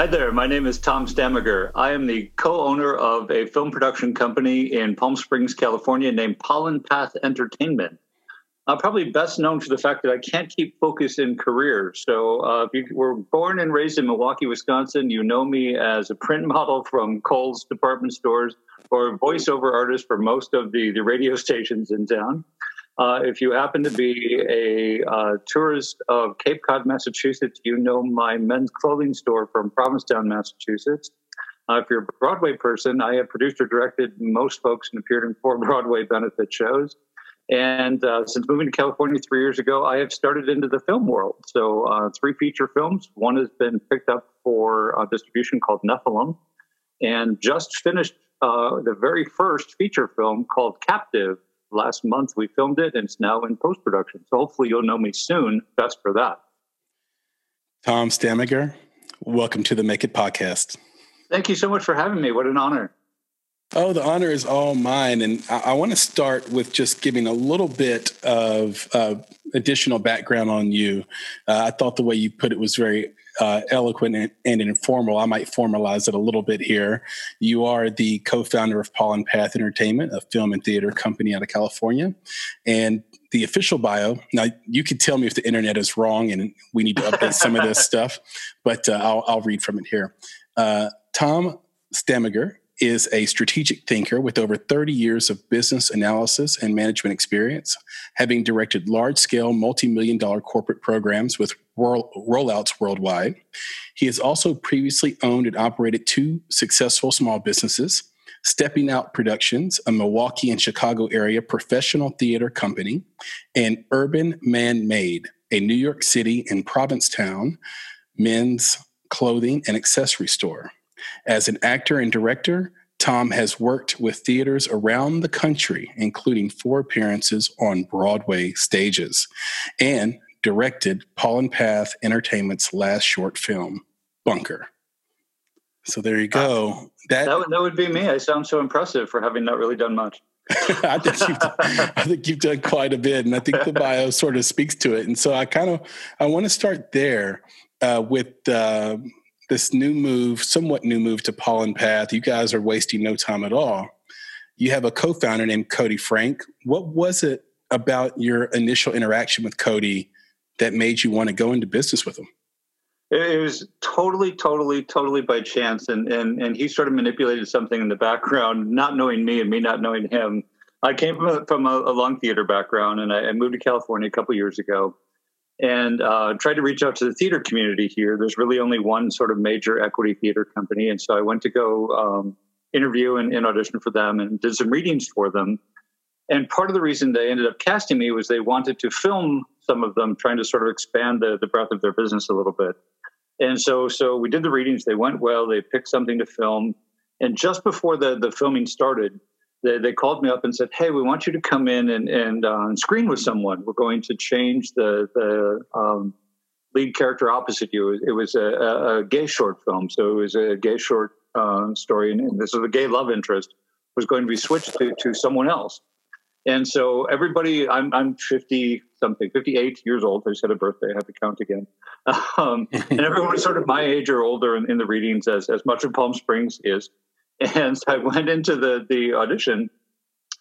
Hi there, my name is Tom Stamager. I am the co-owner of a film production company in Palm Springs, California named Pollen Path Entertainment. I'm probably best known for the fact that I can't keep focus in career. So if you were born and raised in Milwaukee, Wisconsin, you know me as a print model from Kohl's department stores or a voiceover artist for most of the radio stations in town. If you happen to be a tourist of Cape Cod, Massachusetts, you know my men's clothing store from Provincetown, Massachusetts. If you're a Broadway person, I have produced or directed most folks and appeared in 4 Broadway benefit shows. And since moving to California 3 years ago, I have started into the film world. So 3 feature films. One has been picked up for distribution called Nephilim, and just finished the very first feature film called Captive. Last month we filmed it, and it's now in post-production. So hopefully you'll know me soon. Best for that. Tom Stamager, welcome to the Make It podcast. Thank you so much for having me. What an honor. Oh, the honor is all mine. And I want to start with just giving a little bit of additional background on you. I thought the way you put it was very eloquent and informal. I might formalize it a little bit here. You are the co-founder of Pollen Path Entertainment, a film and theater company out of California. And the official bio, now you can tell me if the internet is wrong and we need to update some of this stuff, but I'll read from it here. Tom Stamager is a strategic thinker with over 30 years of business analysis and management experience, having directed large-scale multi-million-dollar corporate programs with rollouts worldwide. He has also previously owned and operated 2 successful small businesses, Stepping Out Productions, a Milwaukee and Chicago area professional theater company, and Urban Man Made, a New York City and Provincetown men's clothing and accessory store. As an actor and director, Tom has worked with theaters around the country, including 4 appearances on Broadway stages, and directed Pollen Path Entertainment's last short film, Bunker. So there you go. That would be me. I sound so impressive for having not really done much. I think you've done quite a bit, and I think the bio sort of speaks to it. And so I want to start there with this somewhat new move to Pollen Path. You guys are wasting no time at all. You have a co-founder named Cody Frank. What was it about your initial interaction with Cody that made you want to go into business with him? It was totally by chance. And he sort of manipulated something in the background, not knowing me and me not knowing him. I came from a long theater background, and I moved to California a couple years ago. And tried to reach out to the theater community here. There's really only one sort of major equity theater company. And so I went to go interview and audition for them and did some readings for them. And part of the reason they ended up casting me was they wanted to film some of them, trying to sort of expand the breadth of their business a little bit. And so we did the readings. They went well. They picked something to film. And just before the filming started, They called me up and said, "Hey, we want you to come in and screen with someone. We're going to change the lead character opposite you." It was a gay short film, so it was a gay short story, and this is a gay love interest was going to be switched to someone else. And so everybody, I'm 58 years old. I just had a birthday. I have to count again. And everyone was sort of my age or older in the readings, as much of Palm Springs is. And so I went into the audition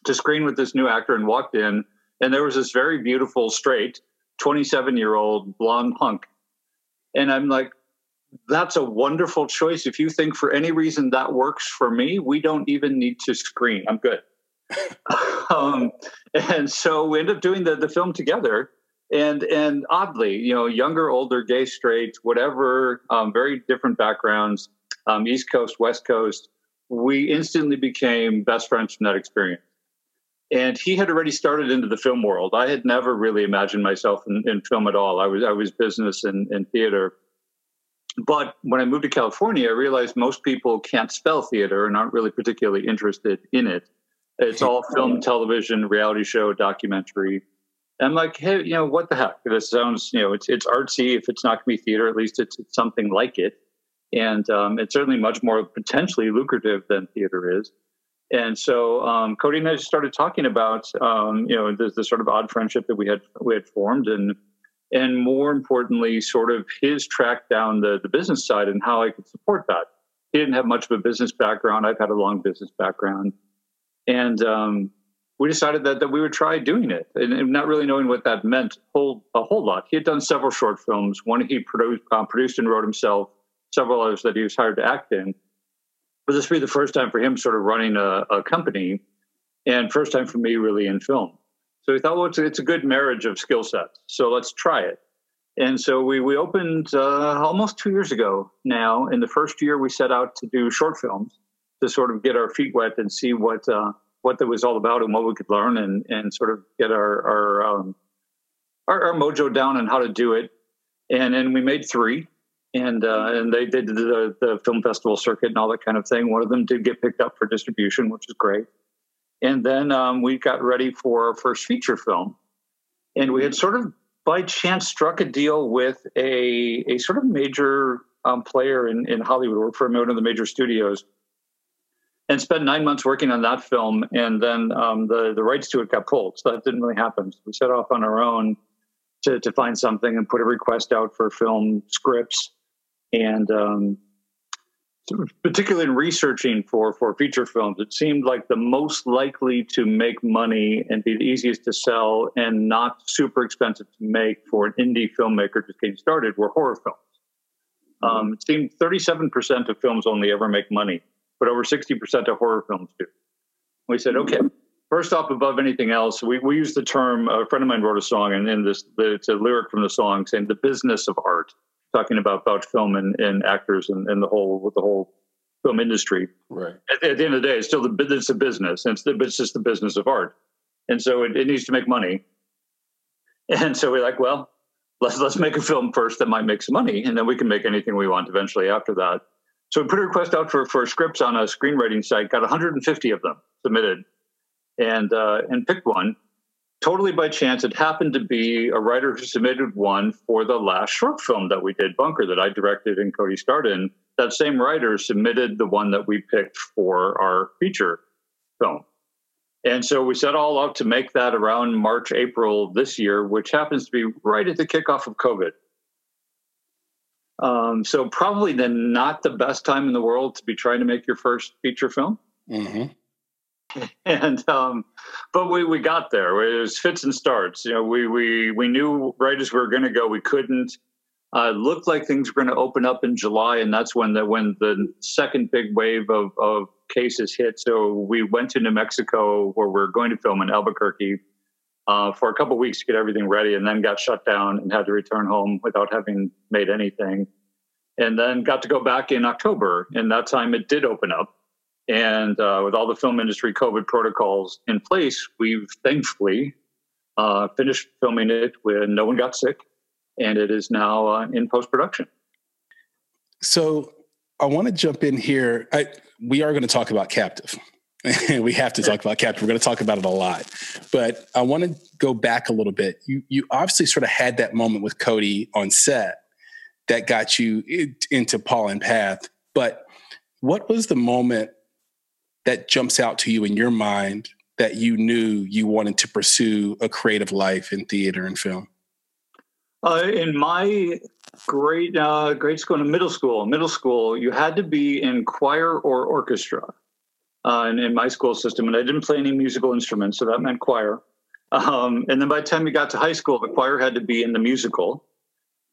to screen with this new actor and walked in, and there was this very beautiful, straight, 27-year-old blonde punk. And I'm like, that's a wonderful choice. If you think for any reason that works for me, we don't even need to screen. I'm good. And so we ended up doing the film together. And oddly, younger, older, gay, straight, whatever, very different backgrounds, East Coast, West Coast. We instantly became best friends from that experience. And he had already started into the film world. I had never really imagined myself in film at all. I was business and theater. But when I moved to California, I realized most people can't spell theater and aren't really particularly interested in it. It's all film, television, reality show, documentary. I'm like, hey, you know, what the heck? This sounds, you know, it's artsy. If it's not going to be theater, at least it's something like it. And it's certainly much more potentially lucrative than theater is. And so Cody and I just started talking about, you know, the sort of odd friendship that we had formed, and more importantly, sort of his track down the business side and how I could support that. He didn't have much of a business background. I've had a long business background. And we decided that we would try doing it, and not really knowing what that meant a whole lot. He had done several short films. One he produced and wrote himself, several others that he was hired to act in. But this would be the first time for him sort of running a company, and first time for me really in film. So we thought, well, it's a good marriage of skill sets. So let's try it. And so we opened almost 2 years ago now. In the first year, we set out to do short films to sort of get our feet wet and see what that was all about and what we could learn, and sort of get our mojo down on how to do it. And then we made three. And they did the film festival circuit and all that kind of thing. One of them did get picked up for distribution, which is great. And then we got ready for our first feature film. And we had sort of by chance struck a deal with a sort of major player in Hollywood, worked for one of the major studios, and spent 9 months working on that film. And then the rights to it got pulled. So that didn't really happen. So we set off on our own to find something and put a request out for film scripts. And particularly in researching for feature films, it seemed like the most likely to make money and be the easiest to sell and not super expensive to make for an indie filmmaker just getting started were horror films. It seemed 37% of films only ever make money, but over 60% of horror films do. We said, okay, first off, above anything else, we use the term, a friend of mine wrote a song, and in this, it's a lyric from the song saying the business of art, talking about film and actors and the whole film industry. Right. At the end of the day, it's still the business of business, and it's just the business of art. And so it needs to make money. And so we're like, well, let's make a film first that might make some money, and then we can make anything we want eventually after that. So we put a request out for scripts on a screenwriting site, got 150 of them submitted, and picked one. Totally by chance, it happened to be a writer who submitted one for the last short film that we did, Bunker, that I directed and Cody starred in. That same writer submitted the one that we picked for our feature film. And so we set all out to make that around March, April this year, which happens to be right at the kickoff of COVID. So probably then not the best time in the world to be trying to make your first feature film. Mm-hmm. And, but we got there. It was fits and starts. You know, we knew right as we were going to go, we couldn't. Looked like things were going to open up in July, and that's when the second big wave of cases hit. So we went to New Mexico, where we're going to film in Albuquerque, for a couple of weeks to get everything ready, and then got shut down and had to return home without having made anything. And then got to go back in October, and that time it did open up. And with all the film industry COVID protocols in place, we've thankfully finished filming it when no one got sick, and it is now in post-production. So I want to jump in here. We are going to talk about Captive. We have to talk about Captive. We're going to talk about it a lot. But I want to go back a little bit. You obviously sort of had that moment with Cody on set that got you into Pollen Path. But what was the moment that jumps out to you in your mind that you knew you wanted to pursue a creative life in theater and film? In my grade school and middle school, you had to be in choir or orchestra and in my school system. And I didn't play any musical instruments, so that meant choir. And then by the time you got to high school, the choir had to be in the musical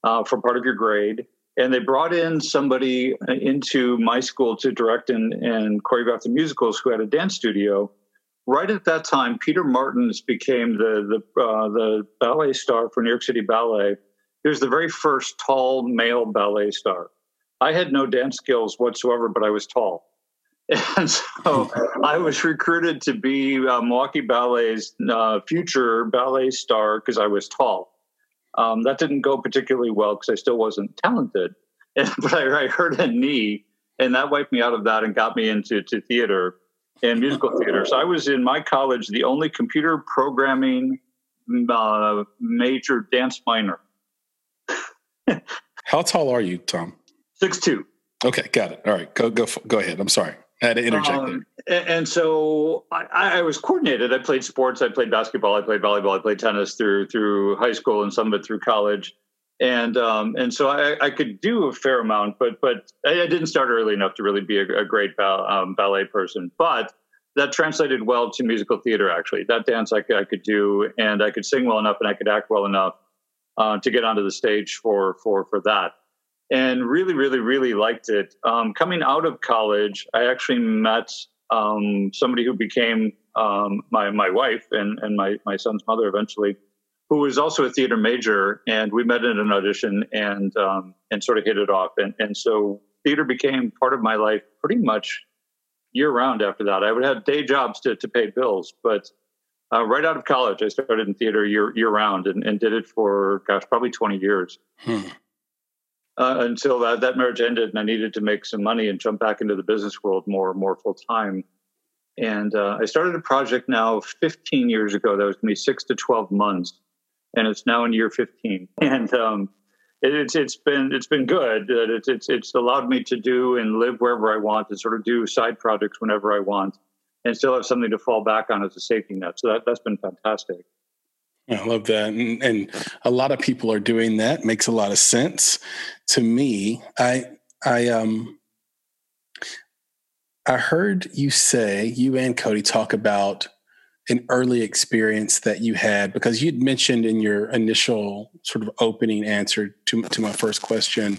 for part of your grade. And they brought in somebody into my school to direct and choreograph the musicals who had a dance studio. Right at that time, Peter Martins became the ballet star for New York City Ballet. He was the very first tall male ballet star. I had no dance skills whatsoever, but I was tall. And so I was recruited to be Milwaukee Ballet's future ballet star because I was tall. That didn't go particularly well because I still wasn't talented. But I hurt a knee, and that wiped me out of that and got me into theater and musical theater. So I was in my college the only computer programming major dance minor. How tall are you, Tom? 6'2". Okay, got it. All right, go ahead. I'm sorry. I had to interject there. And so I was coordinated. I played sports. I played basketball. I played volleyball. I played tennis through high school and some of it through college. And so I could do a fair amount, but I didn't start early enough to really be a great ballet person. But that translated well to musical theater, actually. That dance I could do, and I could sing well enough, and I could act well enough to get onto the stage for that. And really, really, really liked it. Coming out of college, I actually met somebody who became my wife and my son's mother eventually, who was also a theater major, and we met in an audition and sort of hit it off. And so theater became part of my life pretty much year-round after that. I would have day jobs to pay bills, but right out of college, I started in theater year-round and did it for, probably 20 years. Until that marriage ended and I needed to make some money and jump back into the business world more full-time. And I started a project now 15 years ago that was going to be 6 to 12 months. And it's now in year 15, and it's been good. It's allowed me to do and live wherever I want, and sort of do side projects whenever I want, and still have something to fall back on as a safety net. So that's been fantastic. I love that, and a lot of people are doing that. Makes a lot of sense to me. I heard you say, you and Cody talk about an early experience that you had, because you'd mentioned in your initial sort of opening answer to my first question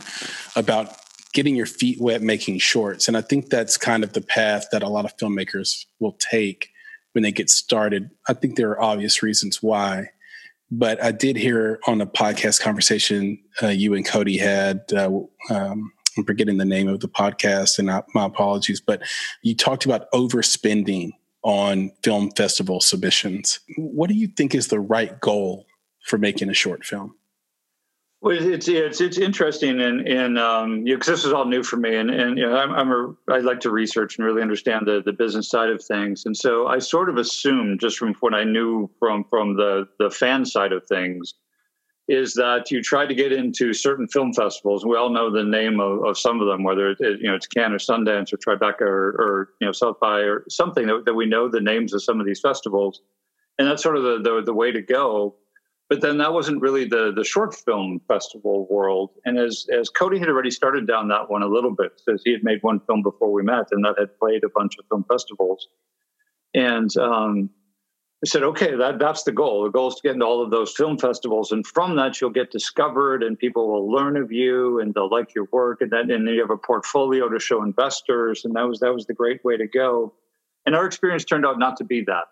about getting your feet wet, making shorts. And I think that's kind of the path that a lot of filmmakers will take when they get started. I think there are obvious reasons why, but I did hear on a podcast conversation you and Cody had, I'm forgetting the name of the podcast and my apologies, but you talked about overspending on film festival submissions. What do you think is the right goal for making a short film? Well, it's interesting, and because this is all new for me, and you know, I like to research and really understand the business side of things, and so I sort of assumed, just from what I knew from the fan side of things, is that you try to get into certain film festivals. We all know the name of some of them, whether it's Cannes or Sundance or Tribeca or South by or something that we know the names of some of these festivals. And that's sort of the way to go. But then that wasn't really the short film festival world. And as Cody had already started down that one a little bit, because he had made one film before we met, and that had played a bunch of film festivals. And I said, okay, that's the goal. The goal is to get into all of those film festivals, and from that you'll get discovered, and people will learn of you, and they'll like your work, and then you have a portfolio to show investors, and that was the great way to go. And our experience turned out not to be that.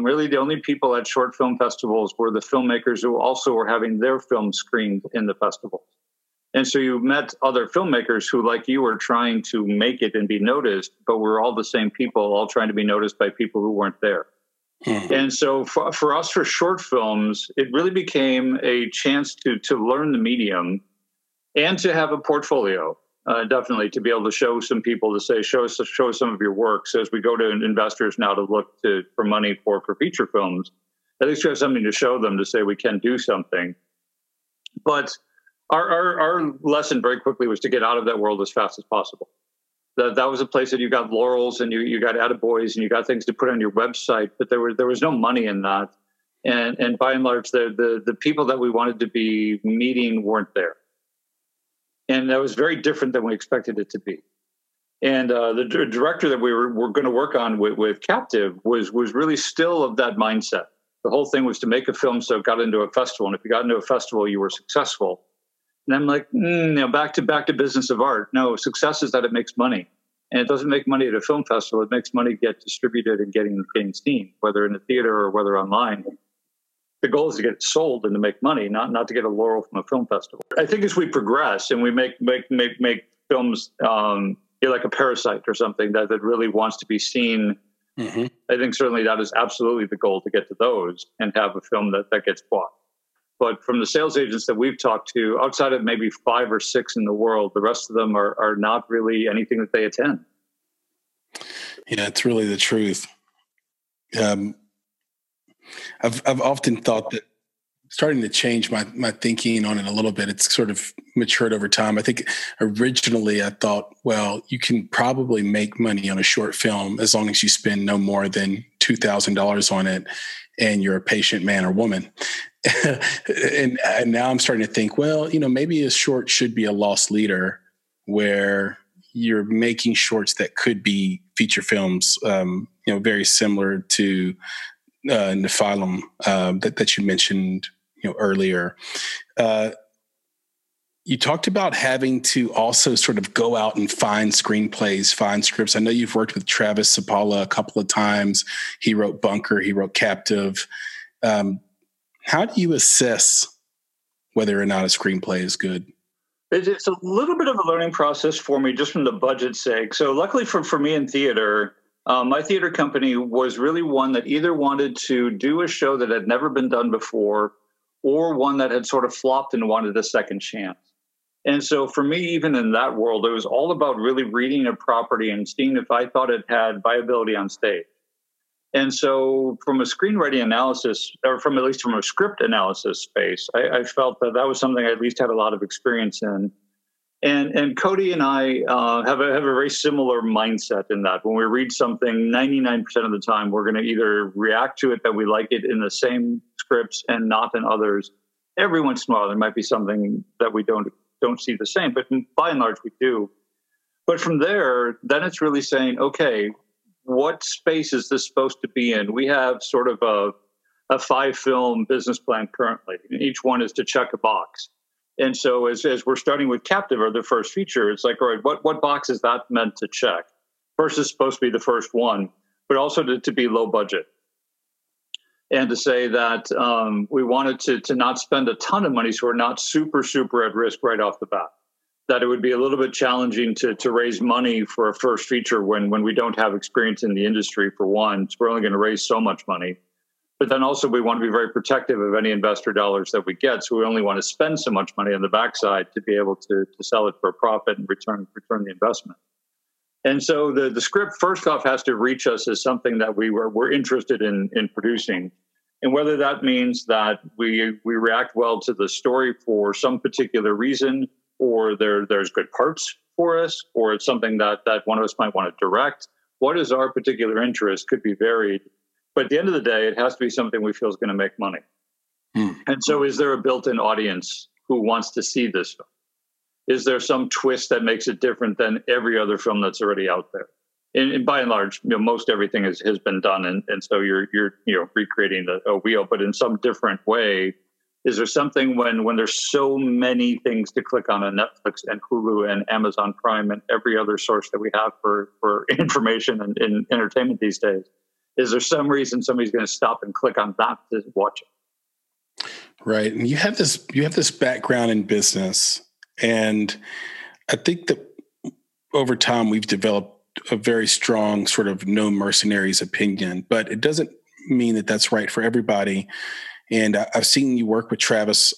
Really, the only people at short film festivals were the filmmakers who also were having their film screened in the festival. And so you met other filmmakers who, like you, were trying to make it and be noticed, but we're all the same people, all trying to be noticed by people who weren't there. And so for us, for short films, it really became a chance to learn the medium and to have a portfolio, definitely, to be able to show some people, to say, show some of your work. So as we go to investors now to look for money for feature films, at least we have something to show them, to say we can do something. But our lesson very quickly was to get out of that world as fast as possible. That was a place that you got laurels and you got attaboys and you got things to put on your website, but there was no money in that. And by and large, the people that we wanted to be meeting weren't there. And that was very different than we expected it to be. And the director that we were going to work on with Captive was really still of that mindset. The whole thing was to make a film, so it got into a festival. And if you got into a festival, you were successful. And I'm like, back to business of art. No, success is that it makes money. And it doesn't make money at a film festival. It makes money get distributed and getting seen, whether in a theater or whether online. The goal is to get it sold and to make money, not to get a laurel from a film festival. I think as we progress and we make films you're like a parasite or something that really wants to be seen. Mm-hmm. I think certainly that is absolutely the goal, to get to those and have a film that gets bought. But from the sales agents that we've talked to, outside of maybe 5 or 6 in the world, the rest of them are not really anything that they attend. Yeah, it's really the truth. I've often thought that, starting to change my thinking on it a little bit. It's sort of matured over time. I think originally I thought, well, you can probably make money on a short film as long as you spend no more than $2,000 on it and you're a patient man or woman. and now I'm starting to think, well, maybe a short should be a loss leader, where you're making shorts that could be feature films, very similar to Nephilim that you mentioned earlier. You talked about having to also sort of go out and find screenplays, find scripts. I know you've worked with Travis Sapala a couple of times. He wrote Bunker, he wrote Captive. How do you assess whether or not a screenplay is good? It's a little bit of a learning process for me, just from the budget's sake. So luckily for me in theater, my theater company was really one that either wanted to do a show that had never been done before, or one that had sort of flopped and wanted a second chance. And so for me, even in that world, it was all about really reading a property and seeing if I thought it had viability on stage. And so from a screenwriting analysis, or from a script analysis space, I felt that was something I at least had a lot of experience in. And Cody and I have a very similar mindset in that when we read something, 99% of the time, we're going to either react to it that we like it in the same scripts and not in others. Every once in a while, there might be something that we don't see the same, but by and large, we do. But from there, then it's really saying, okay, what space is this supposed to be in? We have sort of a 5-film business plan currently, and each one is to check a box. And so as we're starting with Captive, or the first feature, it's like, all right, what box is that meant to check? First is supposed to be the first one, but also to be low budget. And to say that we wanted to not spend a ton of money, so we're not super, super at risk right off the bat. That it would be a little bit challenging to raise money for a first feature when we don't have experience in the industry, for one. So we're only going to raise so much money. But then also we want to be very protective of any investor dollars that we get. So we only want to spend so much money on the backside to be able to sell it for a profit and return the investment. And so the script, first off, has to reach us as something that we're interested in producing. And whether that means that we react well to the story for some particular reason, or there's good parts for us, or it's something that one of us might want to direct. What is our particular interest could be varied. But at the end of the day, it has to be something we feel is going to make money. Mm. And so is there a built-in audience who wants to see this film? Is there some twist that makes it different than every other film that's already out there? And by and large, most everything has been done. And so you're recreating a wheel, but in some different way. Is there something when there's so many things to click on Netflix and Hulu and Amazon Prime and every other source that we have for information and entertainment these days? Is there some reason somebody's going to stop and click on that to watch it? Right. And you have this background in business. And I think that over time we've developed a very strong sort of no mercenaries opinion, but it doesn't mean that that's right for everybody. And I've seen you work with Travis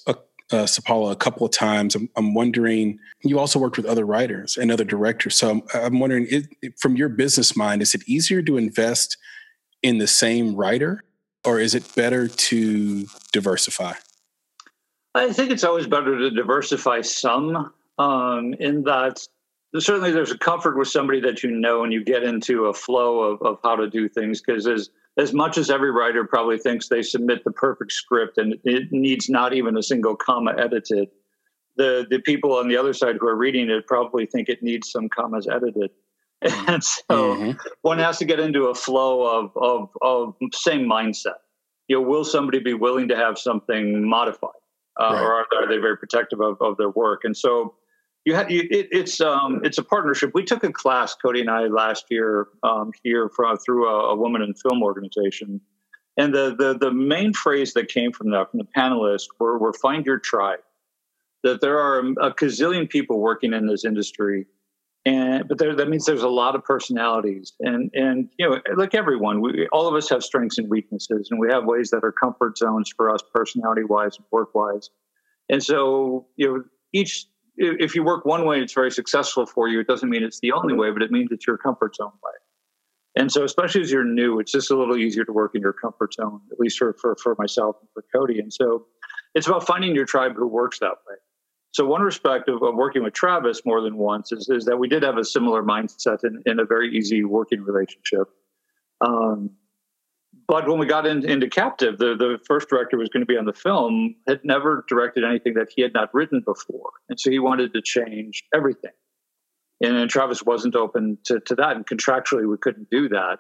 Sapala a couple of times. I'm wondering, you also worked with other writers and other directors. So I'm wondering, from your business mind, is it easier to invest in the same writer, or is it better to diversify? I think it's always better to diversify some, in that certainly there's a comfort with somebody that you know, and you get into a flow of how to do things, because as much as every writer probably thinks they submit the perfect script and it needs not even a single comma edited, the people on the other side who are reading it probably think it needs some commas edited. And so one has to get into a flow of same mindset. Will somebody be willing to have something modified, right, or are they very protective of their work? And so it's a partnership. We took a class, Cody and I, last year here through a woman in film organization, and the main phrase that came from that, from the panelists, were find your tribe. That there are a gazillion people working in this industry. And, but there, that means there's a lot of personalities, and, you know, like everyone, all of us have strengths and weaknesses, and we have ways that are comfort zones for us personality wise and work wise. And so, you know, if you work one way, it's very successful for you. It doesn't mean it's the only way, but it means it's your comfort zone way. And so, especially as you're new, it's just a little easier to work in your comfort zone, at least for myself and for Cody. And so it's about finding your tribe who works that way. So one respect of working with Travis more than once is that we did have a similar mindset in a very easy working relationship. But when we got into Captive, the first director was going to be on the film had never directed anything that he had not written before. And so he wanted to change everything. And Travis wasn't open to that. And contractually, we couldn't do that.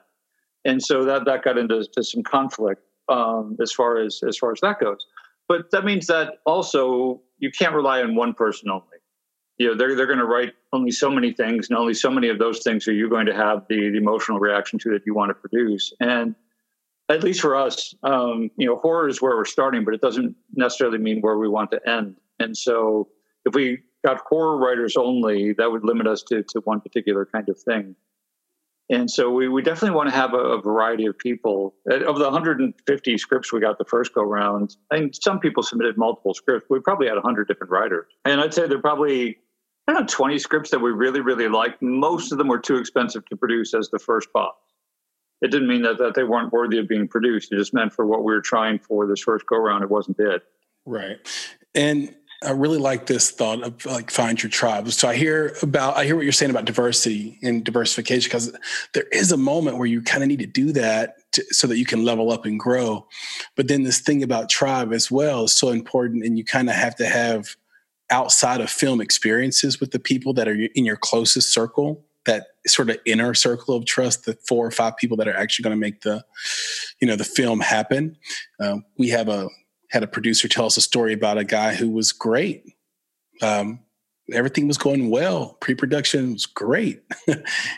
And so that got into some conflict as far as that goes. But that means that also you can't rely on one person only. You know, they're going to write only so many things, and only so many of those things are you going to have the emotional reaction to that you want to produce. And at least for us, you know, horror is where we're starting, but it doesn't necessarily mean where we want to end. And so if we got horror writers only, that would limit us to one particular kind of thing. And so we definitely want to have a variety of people. Of the 150 scripts we got the first go-round, and some people submitted multiple scripts, we probably had 100 different writers. And I'd say there are probably, I don't know, 20 scripts that we really, really liked. Most of them were too expensive to produce as the first box. It didn't mean that they weren't worthy of being produced. It just meant for what we were trying for this first go-round, it wasn't it. Right. And I really like this thought of like find your tribe. So I hear what you're saying about diversity and diversification, because there is a moment where you kind of need to do that so that you can level up and grow. But then this thing about tribe as well is so important, and you kind of have to have outside of film experiences with the people that are in your closest circle, that sort of inner circle of trust, the 4 or 5 people that are actually going to make the, you know, the film happen. We have had a producer tell us a story about a guy who was great. Everything was going well. Pre-production was great.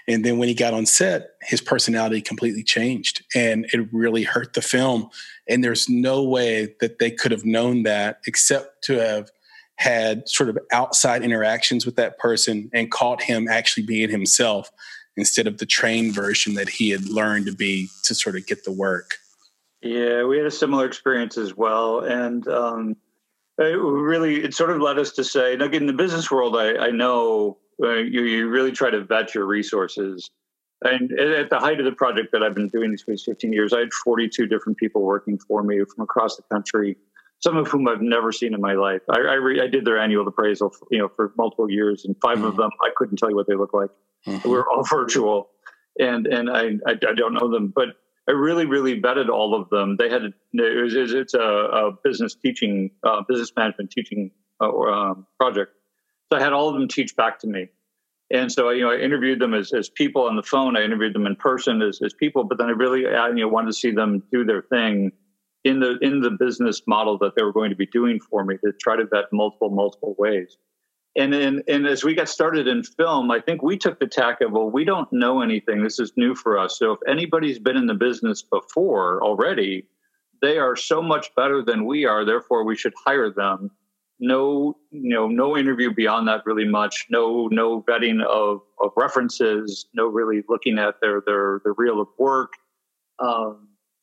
And then when he got on set, his personality completely changed, and it really hurt the film. And there's no way that they could have known that except to have had sort of outside interactions with that person and caught him actually being himself instead of the trained version that he had learned to be to sort of get the work. Yeah, we had a similar experience as well. And it sort of led us to say, look, in the business world, I know you really try to vet your resources. And at the height of the project that I've been doing these 15 years, I had 42 different people working for me from across the country, some of whom I've never seen in my life. I did their annual appraisal for multiple years, and 5 of them, I couldn't tell you what they look like. Mm-hmm. We were all virtual, and I don't know them, but I really, really vetted all of them. They had it's a business management teaching project. So I had all of them teach back to me, and so I interviewed them as people on the phone. I interviewed them in person as people, but then I really wanted to see them do their thing in the business model that they were going to be doing for me, to try to vet multiple ways. And as we got started in film, I think we took the tack of, well, we don't know anything. This is new for us. So if anybody's been in the business before already, they are so much better than we are. Therefore, we should hire them. No interview beyond that really much. No vetting of references. No really looking at their reel of work. And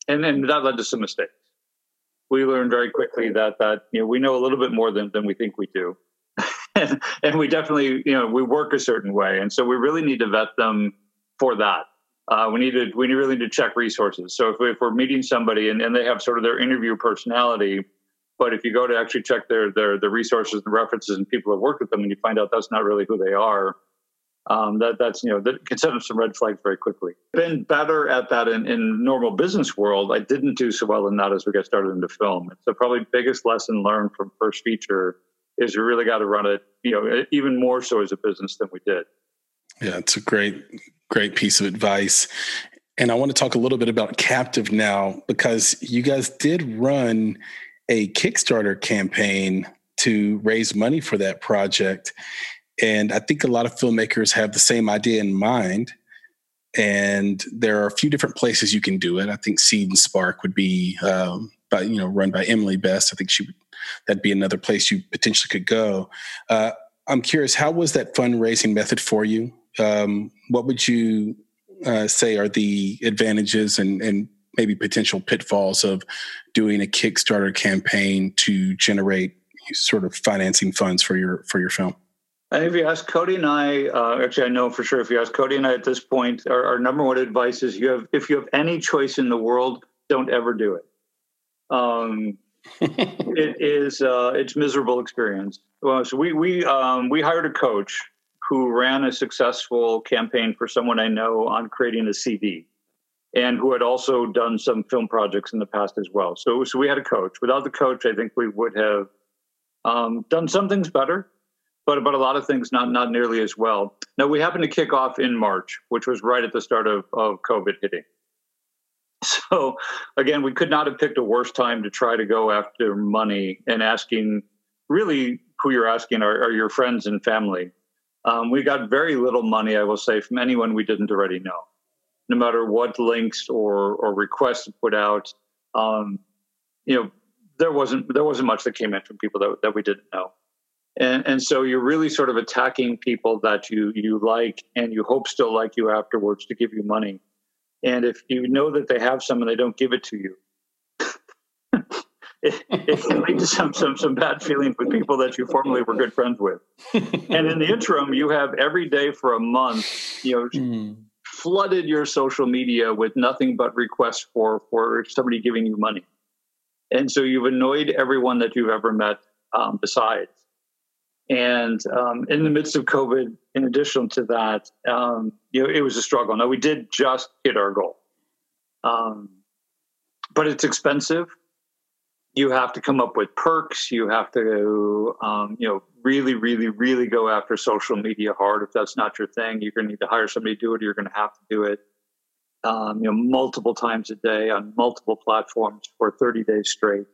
then that led to some mistakes. We learned very quickly that we know a little bit more than we think we do. And we definitely, we work a certain way. And so we really need to vet them for that. We really need to check resources. So if we're meeting somebody and they have sort of their interview personality, but if you go to actually check their resources and references and people that work with them, and you find out that's not really who they are, that can set up some red flags very quickly. Been better at that in normal business world. I didn't do so well in that as we got started into film. So probably biggest lesson learned from first feature is we really got to run it, even more so as a business than we did. Yeah, it's a great, great piece of advice. And I want to talk a little bit about Captive now, because you guys did run a Kickstarter campaign to raise money for that project. And I think a lot of filmmakers have the same idea in mind. And there are a few different places you can do it. I think Seed and Spark would be run by Emily Best. I think that'd be another place you potentially could go. I'm curious, how was that fundraising method for you? what would you say are the advantages and maybe potential pitfalls of doing a Kickstarter campaign to generate sort of financing funds for your film? If you ask Cody and I, actually, I know for sure. If you ask Cody and I at this point, our number one advice is if you have any choice in the world, don't ever do it. It is it's miserable experience. Well, so we hired a coach who ran a successful campaign for someone I know on creating a CD, and who had also done some film projects in the past as well. So we had a coach. Without the coach, I think we would have done some things better. But a lot of things not nearly as well. Now, we happened to kick off in March, which was right at the start of COVID hitting. So, again, we could not have picked a worse time to try to go after money and asking really who you're asking are your friends and family. We got very little money, I will say, from anyone we didn't already know, no matter what links or requests put out. There wasn't much that came in from people that we didn't know. And so you're really sort of attacking people that you like and you hope still like you afterwards to give you money. And if you know that they have some and they don't give it to you, it can lead to some bad feelings with people that you formerly were good friends with. And in the interim, you have every day for a month, flooded your social media with nothing but requests for somebody giving you money. And so you've annoyed everyone that you've ever met besides. And in the midst of COVID, in addition to that, it was a struggle. Now, we did just hit our goal. But it's expensive. You have to come up with perks. You have to, really, really, really go after social media hard. If that's not your thing, you're going to need to hire somebody to do it, or you're going to have to do it, multiple times a day on multiple platforms for 30 days straight,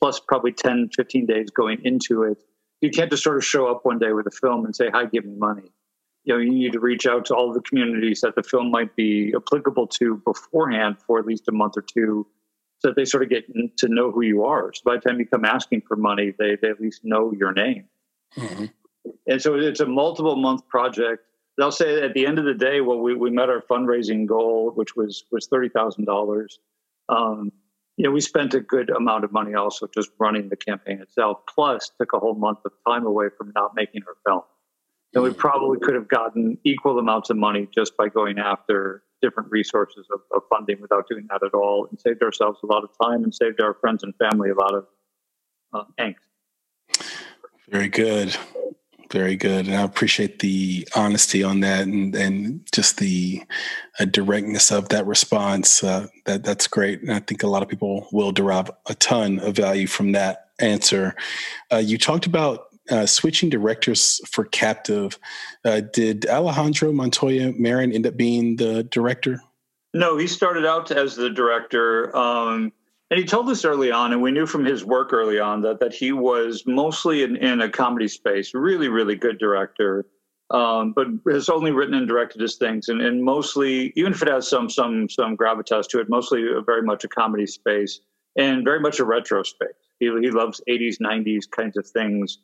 plus probably 10, 15 days going into it. You can't just sort of show up one day with a film and say, "Hi, give me money." You need to reach out to all the communities that the film might be applicable to beforehand for at least a month or two, so that they sort of get to know who you are. So by the time you come asking for money, they at least know your name. Mm-hmm. And so it's a multiple month project. I'll say at the end of the day, well, we met our fundraising goal, which was $30,000. We spent a good amount of money also just running the campaign itself, plus took a whole month of time away from not making our film. And we probably could have gotten equal amounts of money just by going after different resources of funding without doing that at all, and saved ourselves a lot of time and saved our friends and family a lot of angst. Very good. Very good. And I appreciate the honesty on that and just the directness of that response. That's great. And I think a lot of people will derive a ton of value from that answer. You talked about switching directors for Captive. Did Alejandro Montoya Marin end up being the director? No, he started out as the director. And he told us early on, and we knew from his work early on, that he was mostly in a comedy space, really, really good director, but has only written and directed his things. And mostly, even if it has some gravitas to it, mostly very much a comedy space and very much a retro space. He loves 80s, 90s kinds of things.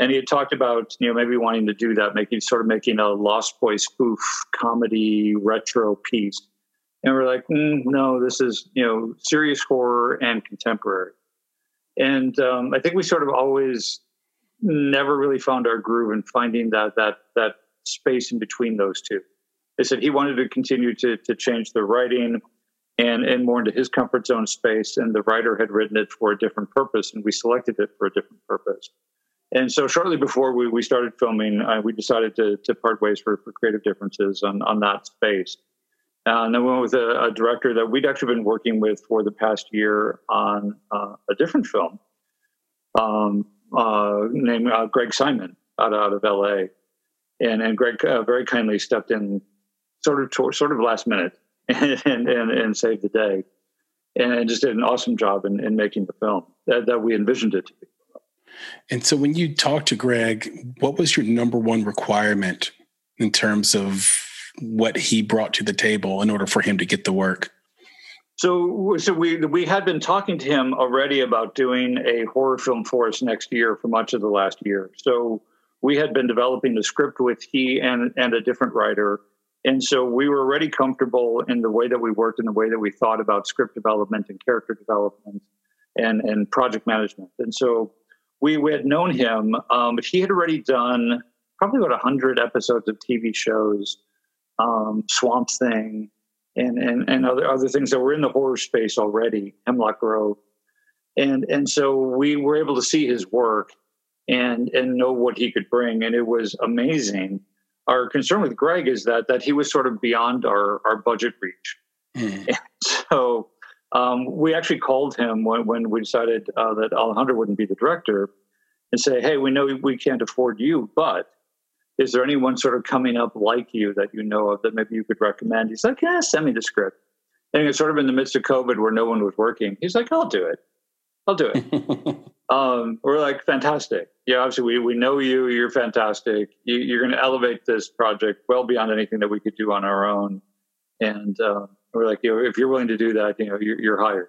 And he had talked about, maybe wanting to do that, making a Lost Boys spoof comedy retro piece. And we're like, no, this is, serious horror and contemporary. And I think we sort of always never really found our groove in finding that space in between those two. They said he wanted to continue to change the writing and more into his comfort zone space. And the writer had written it for a different purpose, and we selected it for a different purpose. And so shortly before we started filming, we decided to part ways for creative differences on that space. And then we went with a director that we'd actually been working with for the past year on a different film named Greg Simon out of L.A. And Greg very kindly stepped in sort of last minute and saved the day and just did an awesome job in making the film that we envisioned it to be. And so when you talked to Greg, what was your number one requirement in terms of what he brought to the table in order for him to get the work? So we had been talking to him already about doing a horror film for us next year for much of the last year. So we had been developing the script with he and a different writer. And so we were already comfortable in the way that we worked and the way that we thought about script development and character development and project management. And so we had known him. He had already done probably about 100 episodes of TV shows, Swamp Thing, and other things that were in the horror space already, Hemlock Grove. And so we were able to see his work and know what he could bring. And it was amazing. Our concern with Greg is that he was sort of beyond our budget reach. Mm. And so we actually called him when we decided that Alejandro wouldn't be the director and say, hey, we know we can't afford you, but is there anyone sort of coming up like you that you know of that maybe you could recommend? He's like, yeah, send me the script. And it's sort of in the midst of COVID where no one was working. He's like, I'll do it. We're like, fantastic. Yeah, obviously we know you. You're fantastic. You're going to elevate this project well beyond anything that we could do on our own. And we're like, if you're willing to do that, you're hired.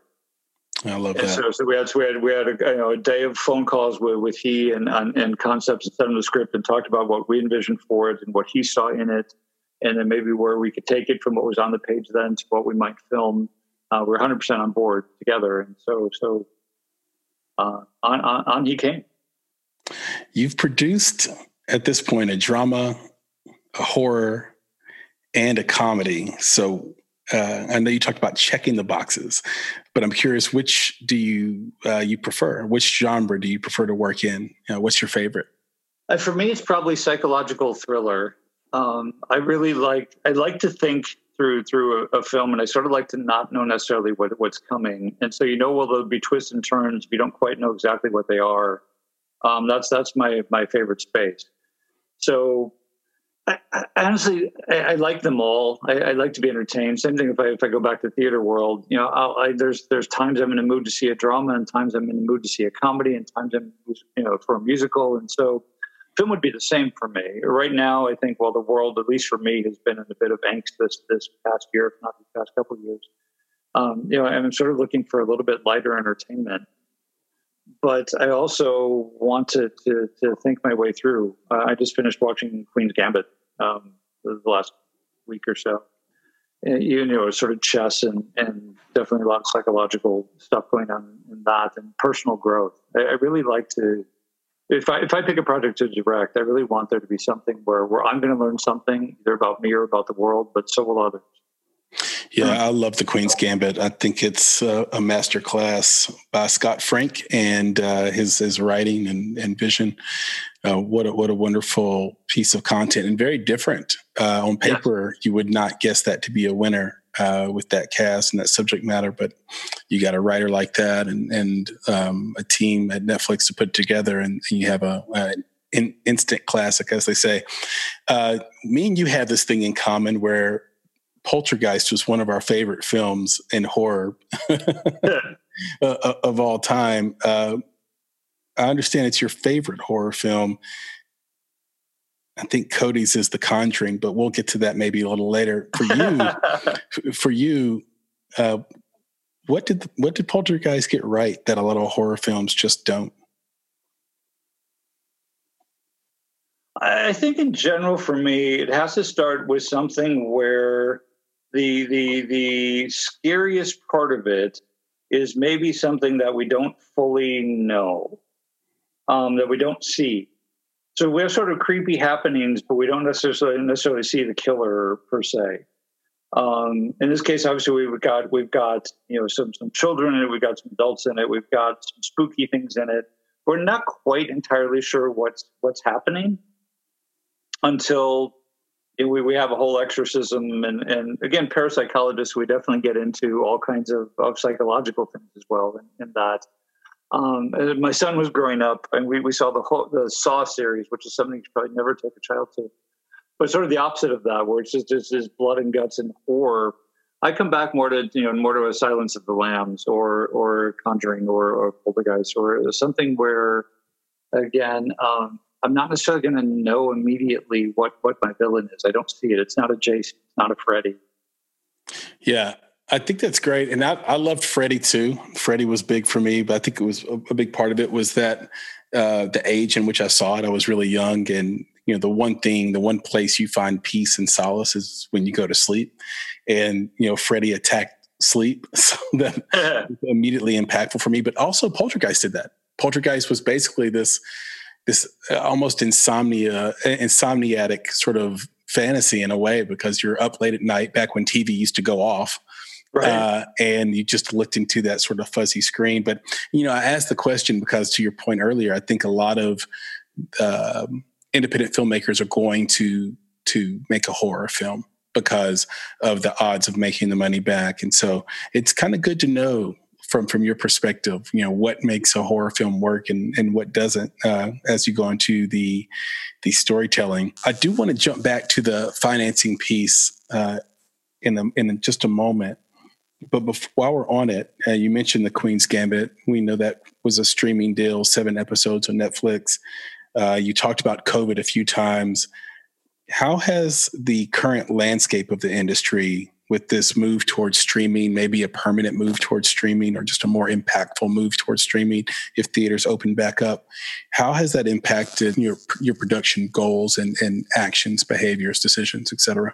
I love that. So we had a day of phone calls with he and concepts and sent him the script and talked about what we envisioned for it and what he saw in it, and then maybe where we could take it from what was on the page then to what we might film. We're 100% on board together, and so. On he came. You've produced at this point a drama, a horror, and a comedy. So I know you talked about checking the boxes, but I'm curious, which do you prefer? Which genre do you prefer to work in? What's your favorite? For me, it's probably psychological thriller. I like to think through a film, and I sort of like to not know necessarily what's coming. And so, well, there'll be twists and turns if you don't quite know exactly what they are. That's my favorite space. So I honestly like them all. I like to be entertained. Same thing if I go back to the theater world, there's times I'm in a mood to see a drama, and times I'm in a mood to see a comedy, and times I'm, for a musical. And so film would be the same for me. Right now, I think, the world, at least for me, has been in a bit of angst this past year, if not the past couple of years. I'm sort of looking for a little bit lighter entertainment. But I also wanted to think my way through. I just finished watching Queen's Gambit the last week or so. And, sort of chess and definitely a lot of psychological stuff going on in that and personal growth. I really like to... If I pick a project to direct, I really want there to be something where I'm going to learn something either about me or about the world, but so will others. Yeah, I love The Queen's Gambit. I think it's a master class by Scott Frank and his writing and vision. What a wonderful piece of content, and very different. On paper, You would not guess that to be a winner with that cast and that subject matter, but you got a writer like that and a team at Netflix to put together, and you have an instant classic, as they say. Me and you have this thing in common where Poltergeist was one of our favorite films in horror of all time. I understand it's your favorite horror film. I think Cody's is The Conjuring, but we'll get to that maybe a little later. For you, what did Poltergeist get right that a lot of horror films just don't? I think in general, for me, it has to start with something where the scariest part of it is maybe something that we don't fully know, that we don't see. So we have sort of creepy happenings, but we don't necessarily see the killer per se. In this case, obviously, we've got some children in it, we've got some adults in it, we've got some spooky things in it. We're not quite entirely sure what's happening until we have a whole exorcism. And again, parapsychologists, we definitely get into all kinds of psychological things as well in that. And my son was growing up, and we saw the Saw series, which is something you should probably never take a child to. But sort of the opposite of that, where it's just blood and guts and horror. I come back more to a Silence of the Lambs or Conjuring or Poltergeist or something where, again, I'm not necessarily going to know immediately what my villain is. I don't see it. It's not a Jason. It's not a Freddy. Yeah. I think that's great. And I loved Freddie too. Freddie was big for me, but I think it was a big part of it was that the age in which I saw it, I was really young. And, you know, the one place you find peace and solace is when you go to sleep. And, you know, Freddie attacked sleep. So that was immediately impactful for me, but also Poltergeist did that. Poltergeist was basically this almost insomniatic sort of fantasy in a way, because you're up late at night back when TV used to go off. Right. And you just looked into that sort of fuzzy screen. But, you know, I asked the question because to your point earlier, I think a lot of independent filmmakers are going to make a horror film because of the odds of making the money back. And so it's kind of good to know from your perspective, you know, what makes a horror film work and what doesn't as you go into the storytelling. I do want to jump back to the financing piece in just a moment. But while we're on it, you mentioned the Queen's Gambit. We know that was a streaming deal, 7 episodes on Netflix. You talked about COVID a few times. How has the current landscape of the industry with this move towards streaming, maybe a permanent move towards streaming or just a more impactful move towards streaming if theaters open back up, how has that impacted your production goals and actions, behaviors, decisions, et cetera?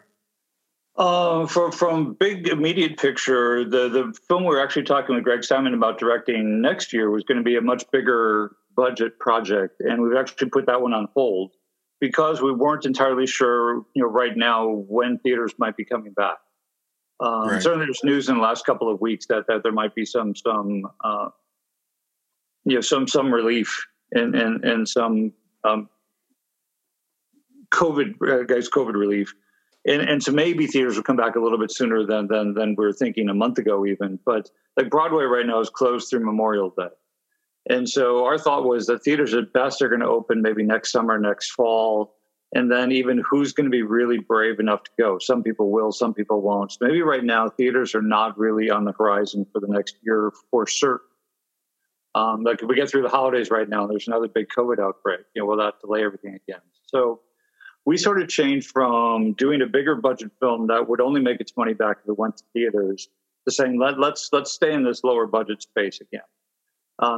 From big immediate picture, the film we're actually talking with Greg Simon about directing next year was going to be a much bigger budget project. And we've actually put that one on hold because we weren't entirely sure, you know, right now when theaters might be coming back. Right. Certainly there's news in the last couple of weeks that there might be some relief and some COVID relief. And so maybe theaters will come back a little bit sooner than we were thinking a month ago even. But like Broadway right now is closed through Memorial Day. And so our thought was that theaters at best are going to open maybe next summer, next fall. And then even who's going to be really brave enough to go? Some people will, some people won't. So maybe right now theaters are not really on the horizon for the next year for certain. Like if we get through the holidays right now, there's another big COVID outbreak. You know, will that delay everything again? So we sort of changed from doing a bigger budget film that would only make its money back if it went to theaters to saying, let's stay in this lower budget space again.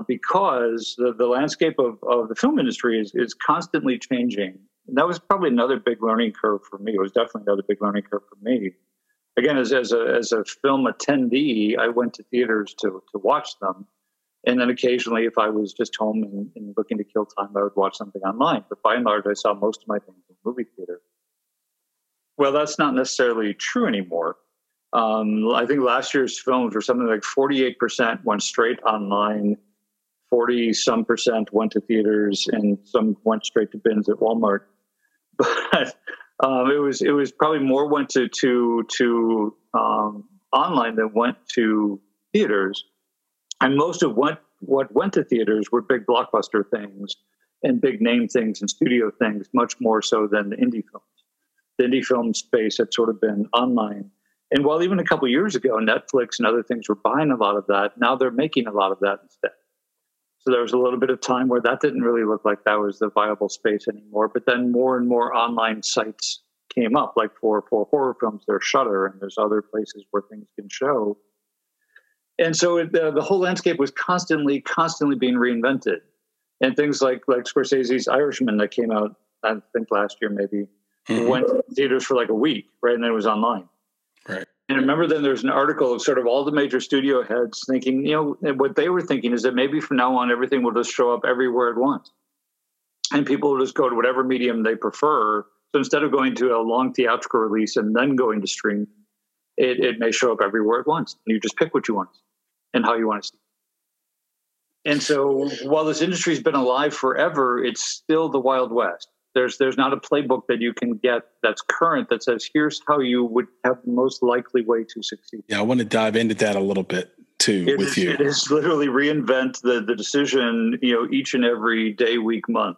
Because the landscape of the film industry is constantly changing. And that was probably another big learning curve for me. It was definitely another big learning curve for me. Again, as a film attendee, I went to theaters to watch them. And then occasionally, if I was just home and looking to kill time, I would watch something online. But by and large, I saw most of my things in movie theater. Well, that's not necessarily true anymore. I think last year's films were something like 48% went straight online, 40-some% went to theaters, and some went straight to bins at Walmart. But it was probably more went to online than went to theaters. And most of what went to theaters were big blockbuster things and big name things and studio things, much more so than the indie films. The indie film space had sort of been online. And while even a couple of years ago, Netflix and other things were buying a lot of that, now they're making a lot of that instead. So there was a little bit of time where that didn't really look like that was the viable space anymore. But then more and more online sites came up, like for horror films, there's Shudder and there's other places where things can show. And so the whole landscape was constantly being reinvented. And things like Scorsese's Irishman that came out, I think last year maybe, went to theaters for like a week, right? And then it was online. Right. And I remember then there's an article of sort of all the major studio heads thinking, you know, what they were thinking is that maybe from now on, everything will just show up everywhere at once. And people will just go to whatever medium they prefer. So instead of going to a long theatrical release and then going to stream, it may show up everywhere at once. You just pick what you want and how you want to see it. And so while this industry has been alive forever, it's still the Wild West. There's not a playbook that you can get that's current that says, here's how you would have the most likely way to succeed. Yeah, I want to dive into that a little bit too with you. It is literally reinvent the decision, you know, each and every day, week, month.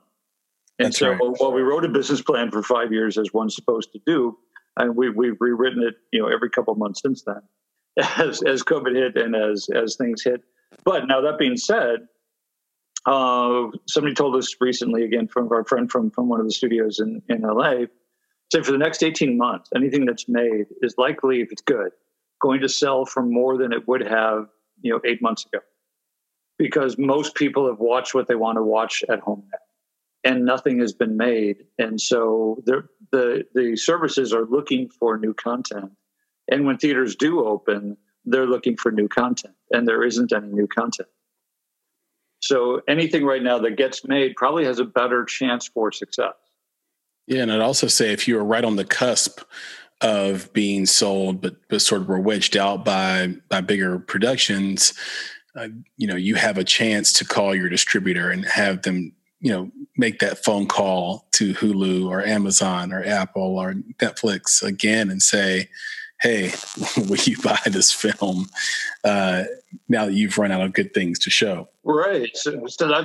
And that's so right. While we wrote a business plan for 5 years, as one's supposed to do, and we've rewritten it, you know, every couple of months since then, as COVID hit and as things hit. But now that being said, somebody told us recently, again, from our friend from one of the studios in LA, said for the next 18 months, anything that's made is likely, if it's good, going to sell for more than it would have, 8 months ago, because most people have watched what they want to watch at home now, and nothing has been made. And so the services are looking for new content. And when theaters do open, they're looking for new content, and there isn't any new content. So anything right now that gets made probably has a better chance for success. Yeah, and I'd also say if you were right on the cusp of being sold, but sort of were wedged out by bigger productions, you have a chance to call your distributor and have them, make that phone call to Hulu or Amazon or Apple or Netflix again and say, hey, will you buy this film now that you've run out of good things to show? Right. So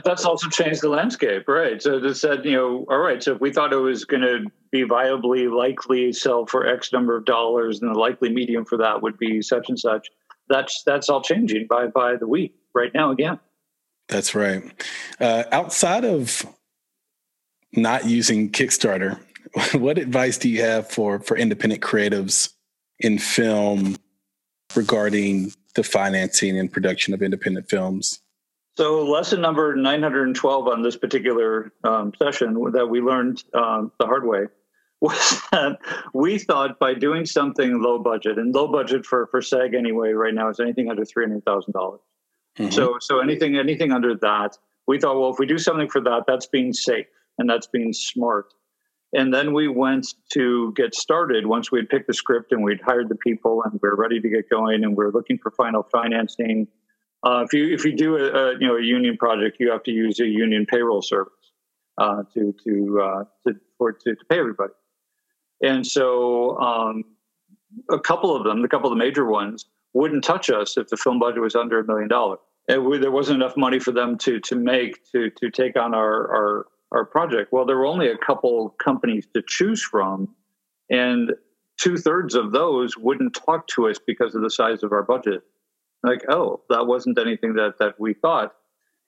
that's also changed the landscape, right? So they said, all right, so if we thought it was going to be viably likely sell for X number of dollars, and the likely medium for that would be such and such, that's all changing by the week right now again. That's right. Outside of not using Kickstarter, what advice do you have for independent creatives in film regarding the financing and production of independent films? So lesson number 912 on this particular session that we learned the hard way was that we thought by doing something low budget, and low budget for SAG anyway right now is anything under $300,000. Mm-hmm. So anything under that, we thought, well, if we do something for that, that's being safe and that's being smart. And then we went to get started once we'd picked the script and we'd hired the people and we're ready to get going and we're looking for final financing. If you do a union project, you have to use a union payroll service to pay everybody. And so a couple of the major ones, wouldn't touch us if the film budget was under $1 million. There wasn't enough money for them to take on our project. Well, there were only a couple companies to choose from, and 2/3 of those wouldn't talk to us because of the size of our budget. Like, oh, that wasn't anything that we thought.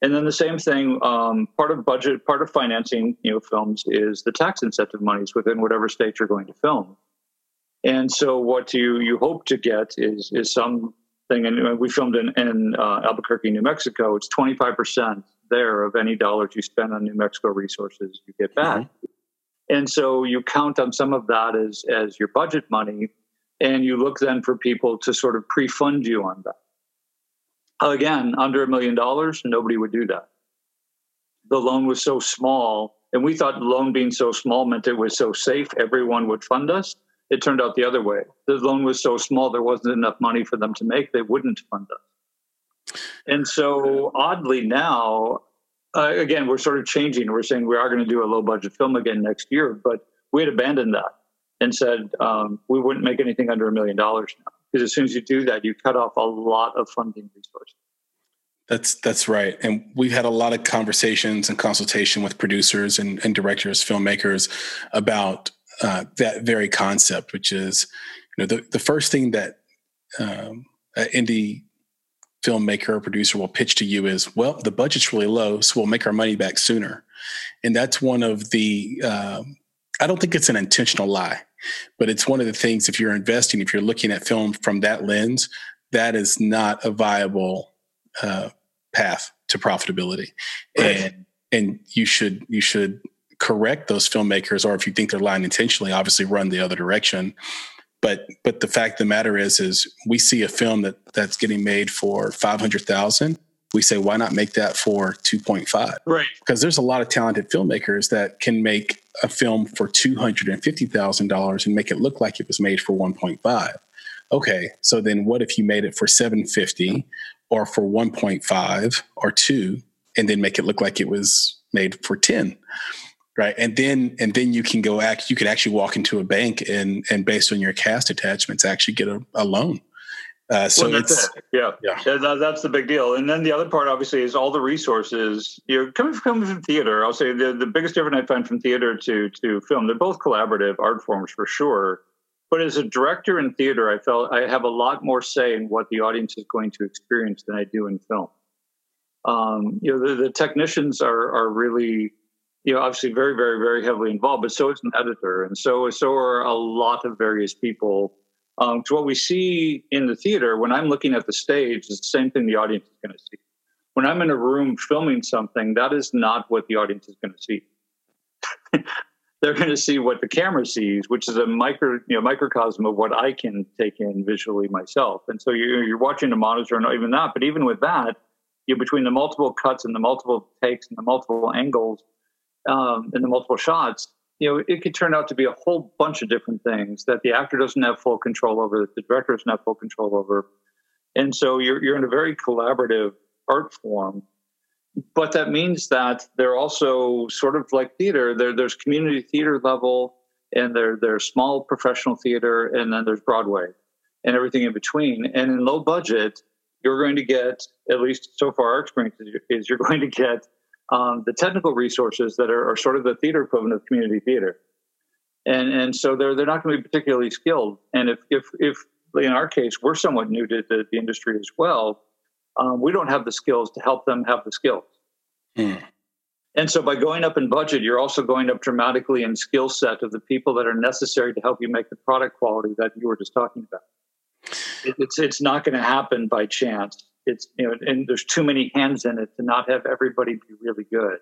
And then the same thing, part of budget, part of financing, films is the tax incentive monies within whatever state you're going to film. And so what you hope to get is something, and we filmed in Albuquerque, New Mexico. It's 25% there of any dollars you spend on New Mexico resources, you get back. Mm-hmm. And so you count on some of that as your budget money, and you look then for people to sort of pre-fund you on that. Again, under $1 million, nobody would do that. The loan was so small, and we thought the loan being so small meant it was so safe, everyone would fund us. It turned out the other way. The loan was so small, there wasn't enough money for them to make. They wouldn't fund us. And so oddly now, again, we're sort of changing. We're saying we are going to do a low budget film again next year, but we had abandoned that and said we wouldn't make anything under $1 million now. Because as soon as you do that, you cut off a lot of funding resources. That's right. And we've had a lot of conversations and consultation with producers and directors, filmmakers about that very concept, which is, the first thing that an indie filmmaker or producer will pitch to you is, well, the budget's really low, so we'll make our money back sooner. And that's one of the, I don't think it's an intentional lie, but it's one of the things, if you're investing, if you're looking at film from that lens, that is not a viable path to profitability. Right. And you should correct those filmmakers, or if you think they're lying intentionally, obviously run the other direction. But the fact of the matter is we see a film that's getting made for $500,000. We say, why not make that for 2.5? Right. Because there's a lot of talented filmmakers that can make a film for $250,000 and make it look like it was made for 1.5. Okay. So then what if you made it for 750 or for 1.5 or 2, and then make it look like it was made for 10? Right. And then you can actually walk into a bank and based on your cast attachments, actually get a loan. That's the big deal. And then the other part, obviously, is all the resources. You're coming from theater. I'll say the biggest difference I find from theater to film, they're both collaborative art forms for sure. But as a director in theater, I felt I have a lot more say in what the audience is going to experience than I do in film. The technicians are really, obviously very, very, very heavily involved, but so is an editor. And so are a lot of various people Because what we see in the theater, when I'm looking at the stage, is the same thing the audience is going to see. When I'm in a room filming something, that is not what the audience is going to see. They're going to see what the camera sees, which is a microcosm of what I can take in visually myself. And so you're watching the monitor, and even that. But even with that, you're between the multiple cuts and the multiple takes and the multiple angles and the multiple shots. You know, it could turn out to be a whole bunch of different things that the actor doesn't have full control over, that the director doesn't have full control over. And so you're in a very collaborative art form. But that means that they're also sort of like theater. There's community theater level, and there's small professional theater, and then there's Broadway and everything in between. And in low budget, you're going to get, at least so far our experience is, you're going to get the technical resources that are sort of the theater equivalent of community theater, and so they're not going to be particularly skilled. And if in our case we're somewhat new to the industry as well, we don't have the skills to help them have the skills. Mm. And so by going up in budget, you're also going up dramatically in skill set of the people that are necessary to help you make the product quality that you were just talking about. It's not going to happen by chance. It's, you know, and there's too many hands in it to not have everybody be really good.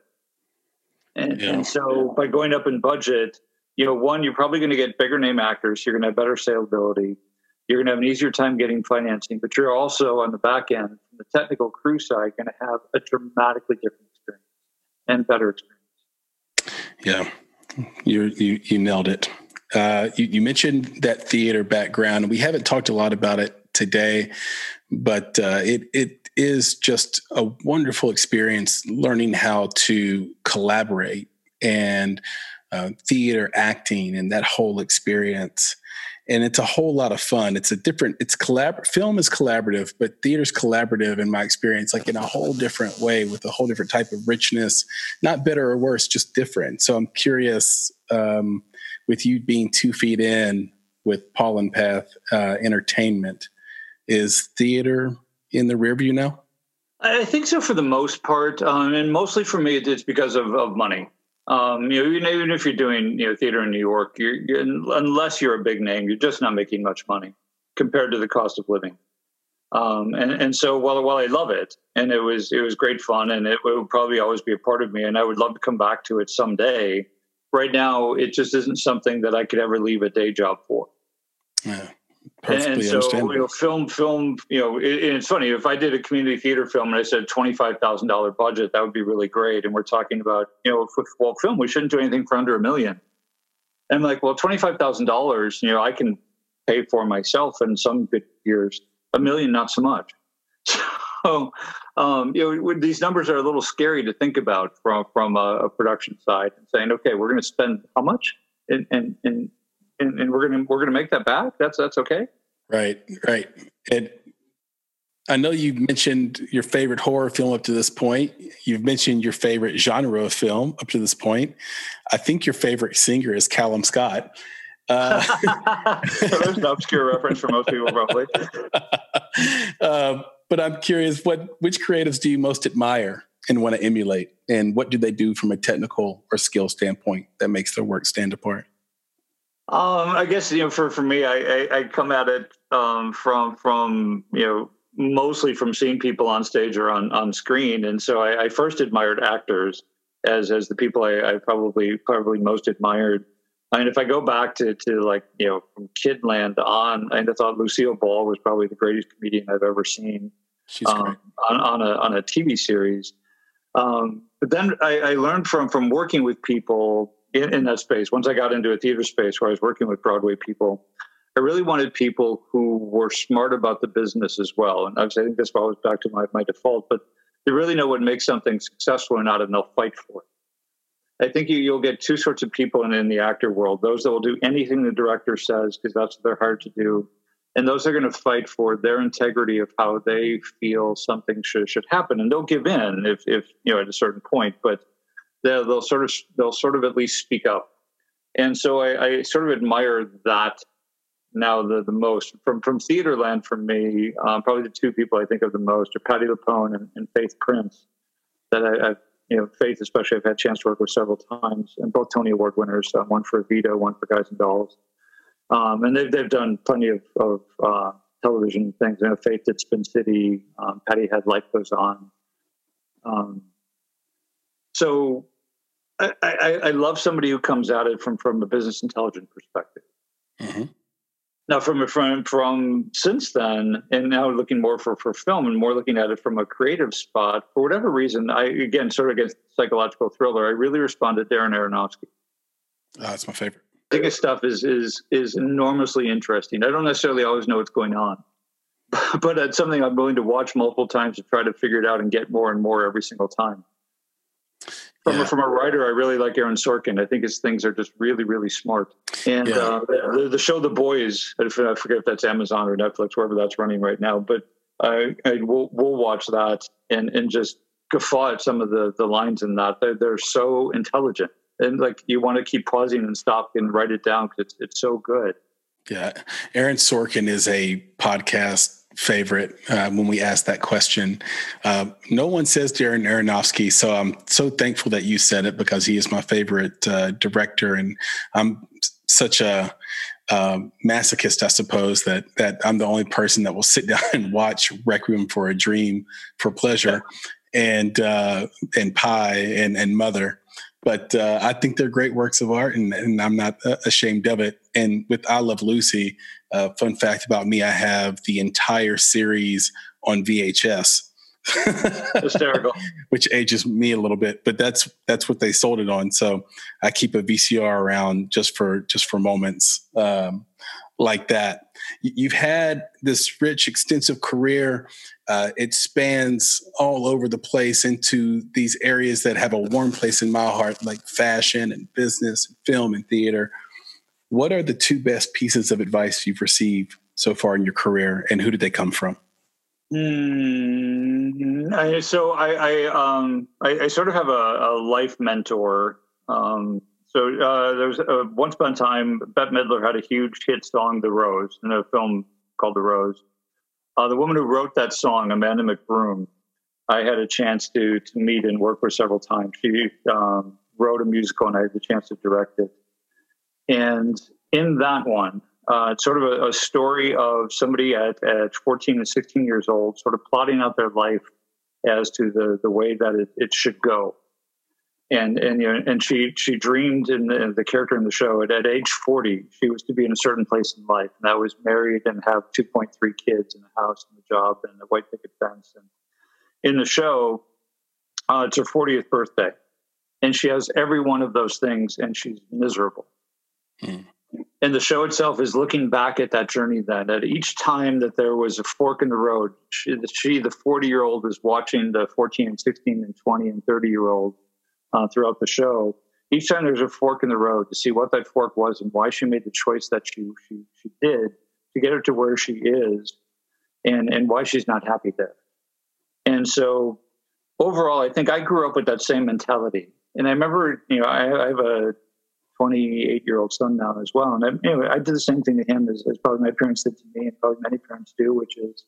And so by going up in budget, you know, one, you're probably going to get bigger name actors. You're going to have better saleability. You're going to have an easier time getting financing, but you're also on the back end, from the technical crew side, going to have a dramatically different experience and better experience. Yeah, you nailed it. You mentioned that theater background, and we haven't talked a lot about it today, but it is just a wonderful experience learning how to collaborate and theater acting and that whole experience. And it's a whole lot of fun. Film is collaborative, but theater's collaborative in my experience, like in a whole different way with a whole different type of richness, not better or worse, just different. So I'm curious, with you being 2 feet in with Pollen Path Entertainment, is theater in the rearview now? I think so for the most part. And mostly for me, it's because of money. Even if you're doing theater in New York, you're, unless you're a big name, you're just not making much money compared to the cost of living. And so while I love it, and it was great fun, and it will probably always be a part of me, and I would love to come back to it someday. Right now, it just isn't something that I could ever leave a day job for. Yeah. And so, film, and it's funny, if I did a community theater film and I said $25,000 budget, that would be really great. And we're talking about, for film, we shouldn't do anything for under $1 million. And I'm like, well, $25,000, I can pay for myself in some good years. $1 million, not so much. So, these numbers are a little scary to think about from a production side, and saying, okay, we're going to spend how much? And we're gonna make that back. That's okay. Right. And I know you mentioned your favorite horror film up to this point. You've mentioned your favorite genre of film up to this point. I think your favorite singer is Callum Scott. That was an obscure reference for most people, probably. But I'm curious, which creatives do you most admire and want to emulate, and what do they do from a technical or skill standpoint that makes their work stand apart? I guess, for me, I come at it from mostly from seeing people on stage or on screen. And so I first admired actors as the people I probably most admired. I mean, if I go back to from Kidland on, I thought Lucille Ball was probably the greatest comedian I've ever seen. She's great. on a TV series. But then I learned from working with people in that space. Once I got into a theater space where I was working with Broadway people, I really wanted people who were smart about the business as well. And I think that's always back to my default, but they really know what makes something successful or not, and they'll fight for it. I think you'll get two sorts of people in the actor world: those that will do anything the director says because that's what they're hired to do, and those that are going to fight for their integrity of how they feel something should happen, and they'll give in if at a certain point, but they'll sort of at least speak up. And so I sort of admire that now the most. From theater land for me, probably the two people I think of the most are Patti LuPone and Faith Prince. That I've Faith especially, I've had a chance to work with several times, and both Tony Award winners, one for Evita, one for Guys and Dolls. And they've done plenty of television things. You know, Faith at Spin City, Patty Head, Life Goes On. So I love somebody who comes at it from a business intelligence perspective. Mm-hmm. Now, from since then, and now looking more for film and more looking at it from a creative spot, for whatever reason, I, again, sort of against psychological thriller, I really respond to Darren Aronofsky. That's my favorite. I think his stuff is enormously interesting. I don't necessarily always know what's going on, but it's something I'm willing to watch multiple times to try to figure it out and get more and more every single time. From a writer, I really like Aaron Sorkin. I think his things are just really, really smart. And the show The Boys, I forget if that's Amazon or Netflix, wherever that's running right now, but we'll watch that and just guffaw at some of the lines in that. They're so intelligent. And like you want to keep pausing and stop and write it down because it's so good. Yeah. Aaron Sorkin is a podcast favorite. When we asked that question, no one says Darren Aronofsky, so I'm so thankful that you said it because he is my favorite director, and I'm such a masochist, I suppose, that I'm the only person that will sit down and watch Requiem for a Dream for pleasure, and Pie and Mother. But I think they're great works of art, and I'm not ashamed of it. And with I Love Lucy, fun fact about me, I have the entire series on VHS. Hysterical. Which ages me a little bit, but that's what they sold it on. So I keep a VCR around just for moments like that. You've had this rich, extensive career. It spans all over the place into these areas that have a warm place in my heart, like fashion and business, film and theater. What are the two best pieces of advice you've received so far in your career, and who did they come from? I sort of have a life mentor. So there was once upon a time, Bette Midler had a huge hit song, The Rose, in a film called The Rose. The woman who wrote that song, Amanda McBroom, I had a chance to meet and work with several times. She wrote a musical, and I had the chance to direct it. And in that one, it's sort of a story of somebody at 14 and 16 years old sort of plotting out their life as to the way that it should go. And she dreamed, in the character in the show, at age 40, she was to be in a certain place in life. And I was married and have 2.3 kids and a house and a job and a white picket fence. And in the show, it's her 40th birthday. And she has every one of those things, and she's miserable. Hmm. And the show itself is looking back at that journey then. At each time that there was a fork in the road, she the 40-year-old, is watching the 14 and 16 and 20 and 30-year-old throughout the show. Each time there's a fork in the road, to see what that fork was and why she made the choice that she did to get her to where she is, and why she's not happy there. And so overall, I think I grew up with that same mentality. And I remember, I have a 28-year-old son now as well. And I did the same thing to him as probably my parents did to me, and probably many parents do, which is,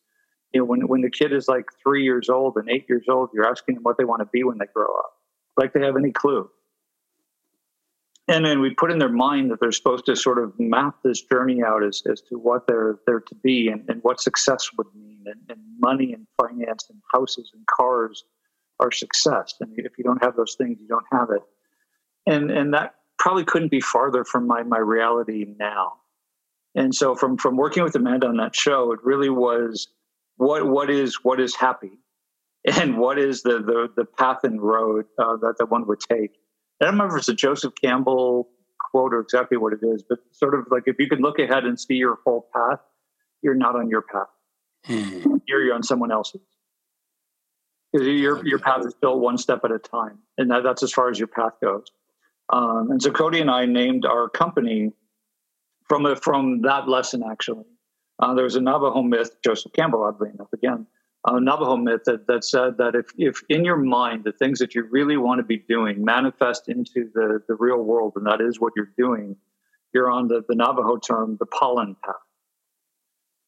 when the kid is like 3 years old and 8 years old, you're asking them what they want to be when they grow up, like they have any clue. And then we put in their mind that they're supposed to sort of map this journey out as to what they're to be, and what success would mean, and money and finance and houses and cars are success. And if you don't have those things, you don't have it. And that probably couldn't be farther from my reality now. And so from working with Amanda on that show, it really was what is happy, and what is the path and road that one would take. And I don't remember if it's a Joseph Campbell quote or exactly what it is, but sort of like, if you can look ahead and see your whole path, you're not on your path. Mm-hmm. You're on someone else's. Your path is built one step at a time. And that's as far as your path goes. And so Cody and I named our company from that lesson, actually. There was a Navajo myth, Joseph Campbell, oddly enough, again, a Navajo myth that said that if in your mind the things that you really want to be doing manifest into the real world, and that is what you're doing, you're on the Navajo term, the pollen path.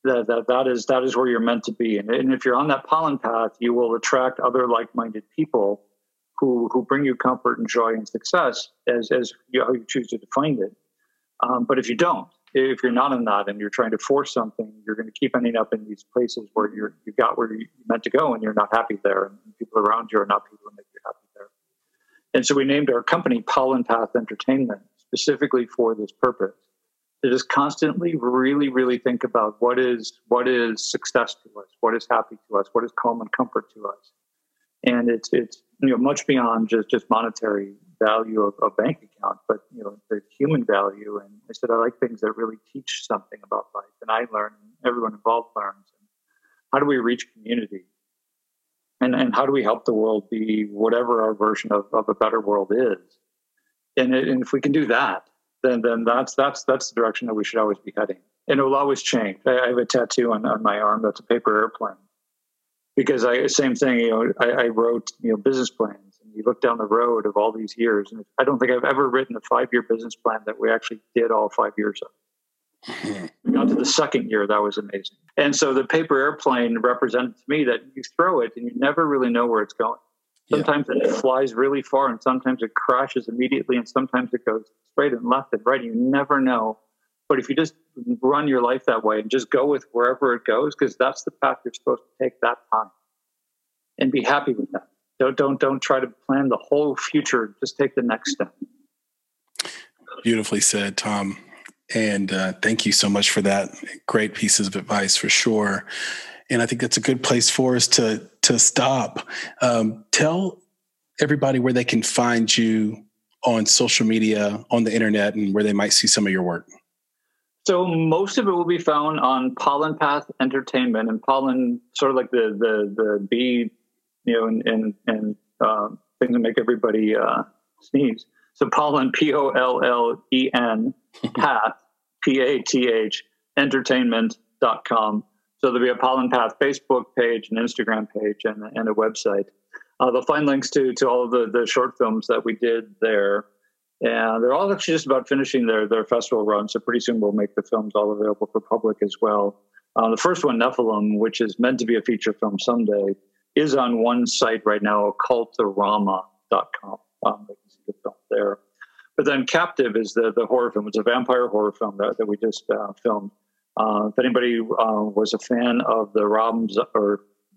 That is where you're meant to be. And if you're on that pollen path, you will attract other like-minded people who bring you comfort and joy and success as you choose to define it. But if you don't, if you're not in that and you're trying to force something, you're going to keep ending up in these places where you got where you meant to go and you're not happy there. And people around you are not people who make you happy there. And so we named our company Pollen Path Entertainment specifically for this purpose. To just constantly really, really think about what is success to us, what is happy to us, what is calm and comfort to us. And it's much beyond just monetary value of a bank account, but the human value. And I said I like things that really teach something about life, and I learn, everyone involved learns. And how do we reach community, and how do we help the world be whatever our version of a better world is? And if we can do that, then that's the direction that we should always be heading. And it will always change. I have a tattoo on my arm that's a paper airplane. Because I wrote, business plans, and you look down the road of all these years, and I don't think I've ever written a 5-year business plan that we actually did all 5 years of. We got to the second year, that was amazing. And so the paper airplane represented to me that you throw it and you never really know where it's going. Sometimes it flies really far, and sometimes it crashes immediately, and sometimes it goes straight and left and right. You never know. But if you just run your life that way and just go with wherever it goes, because that's the path you're supposed to take that time, and be happy with that. Don't try to plan the whole future. Just take the next step. Beautifully said, Tom. And thank you so much for that. Great pieces of advice for sure. And I think that's a good place for us to stop. Tell everybody where they can find you on social media, on the internet, and where they might see some of your work. So most of it will be found on Pollen Path Entertainment, and pollen, sort of like the bee, and things that make everybody sneeze. So Pollen, Pollen, Path, Path, entertainment.com. So there'll be a Pollen Path Facebook page, an Instagram page, and a website. They'll find links to all of the short films that we did there. And they're all actually just about finishing their festival run, so pretty soon we'll make the films all available for public as well. The first one, Nephilim, which is meant to be a feature film someday, is on one site right now, occultorama.com. They can see the film there. But then Captive is the horror film. It's a vampire horror film that we just filmed. If anybody was a fan of the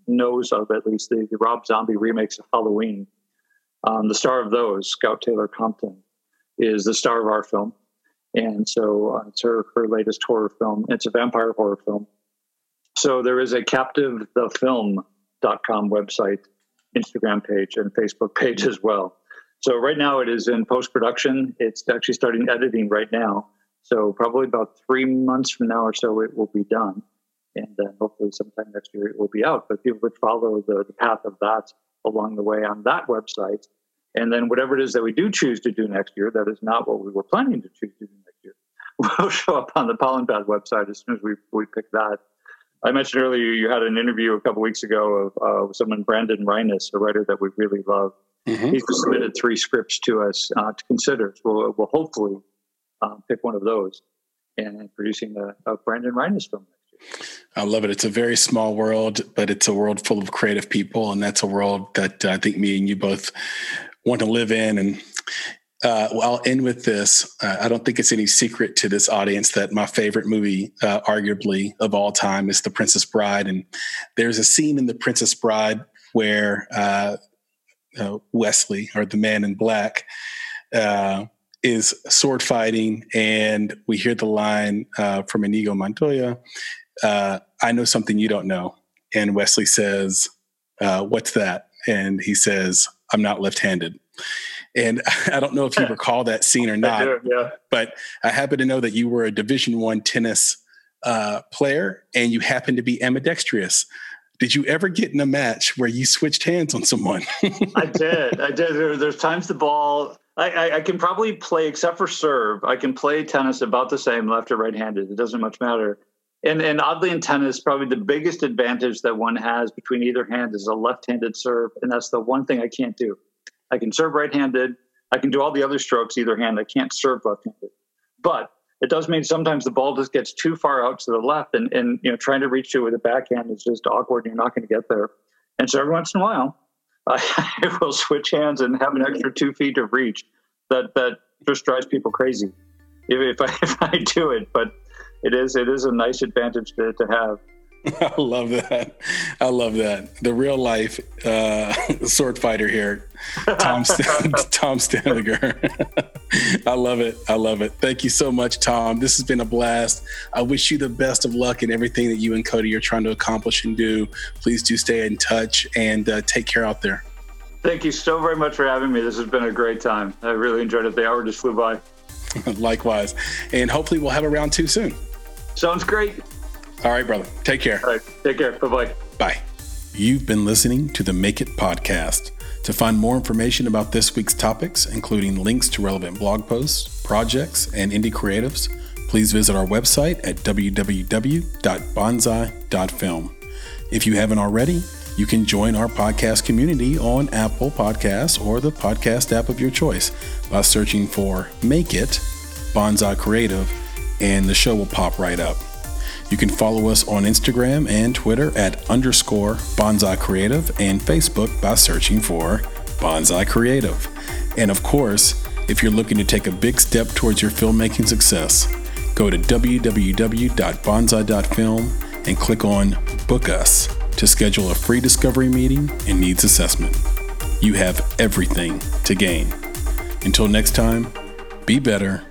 knows of at least the Rob Zombie remakes of Halloween, the star of those, Scout Taylor Compton, is the star of our film. And so it's her latest horror film. It's a vampire horror film. So there is a CaptiveTheFilm.com website, Instagram page, and Facebook page as well. So right now it is in post-production. It's actually starting editing right now. So probably about 3 months from now or so it will be done. And then hopefully sometime next year it will be out. But people would follow the path of that along the way on that website. And then whatever it is that we do choose to do next year, that is not what we were planning to choose to do next year, will show up on the Pollen Path website as soon as we pick that. I mentioned earlier, you had an interview a couple weeks ago of someone, Brandon Rinas, a writer that we really love. Mm-hmm. He's submitted 3 scripts to us to consider. So we'll hopefully pick one of those and producing a Brandon Rinas film. I love it. It's a very small world, but it's a world full of creative people. And that's a world that I think me and you both want to live in. And I'll end with this. I don't think it's any secret to this audience that my favorite movie, arguably of all time, is The Princess Bride. And there's a scene in The Princess Bride where Wesley, or the man in black, is sword fighting, and we hear the line from Inigo Montoya, I know something you don't know. And Wesley says, what's that? And he says, I'm not left-handed. And I don't know if you recall that scene or not, but I happen to know that you were a Division I tennis player, and you happen to be ambidextrous. Did you ever get in a match where you switched hands on someone? I did. There's times the ball... I can probably play, except for serve, I can play tennis about the same left or right-handed. It doesn't much matter. And oddly in tennis, probably the biggest advantage that one has between either hand is a left-handed serve, and that's the one thing I can't do. I can serve right-handed. I can do all the other strokes either hand. I can't serve left-handed. But it does mean sometimes the ball just gets too far out to the left, and trying to reach it with a backhand is just awkward, and you're not going to get there. And so every once in a while, I will switch hands and have an extra 2 feet of reach that just drives people crazy if I do it. But it is a nice advantage to have. I love that. I love that. The real life sword fighter here, Tom Stamager. I love it. I love it. Thank you so much, Tom. This has been a blast. I wish you the best of luck in everything that you and Cody are trying to accomplish and do. Please do stay in touch and take care out there. Thank you so very much for having me. This has been a great time. I really enjoyed it. The hour just flew by. Likewise. And hopefully we'll have a round two soon. Sounds great. All right, brother. Take care. All right. Take care. Bye-bye. Bye. You've been listening to the Make It podcast. To find more information about this week's topics, including links to relevant blog posts, projects, and indie creatives, please visit our website at www.bonsai.film. If you haven't already, you can join our podcast community on Apple Podcasts or the podcast app of your choice by searching for Make It, Bonsai Creative, and the show will pop right up. You can follow us on Instagram and Twitter at _Bonsai Creative and Facebook by searching for Bonsai Creative. And of course, if you're looking to take a big step towards your filmmaking success, go to www.bonsai.film and click on Book Us to schedule a free discovery meeting and needs assessment. You have everything to gain. Until next time, be better,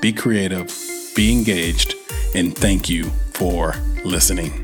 be creative, be engaged, and thank you for listening.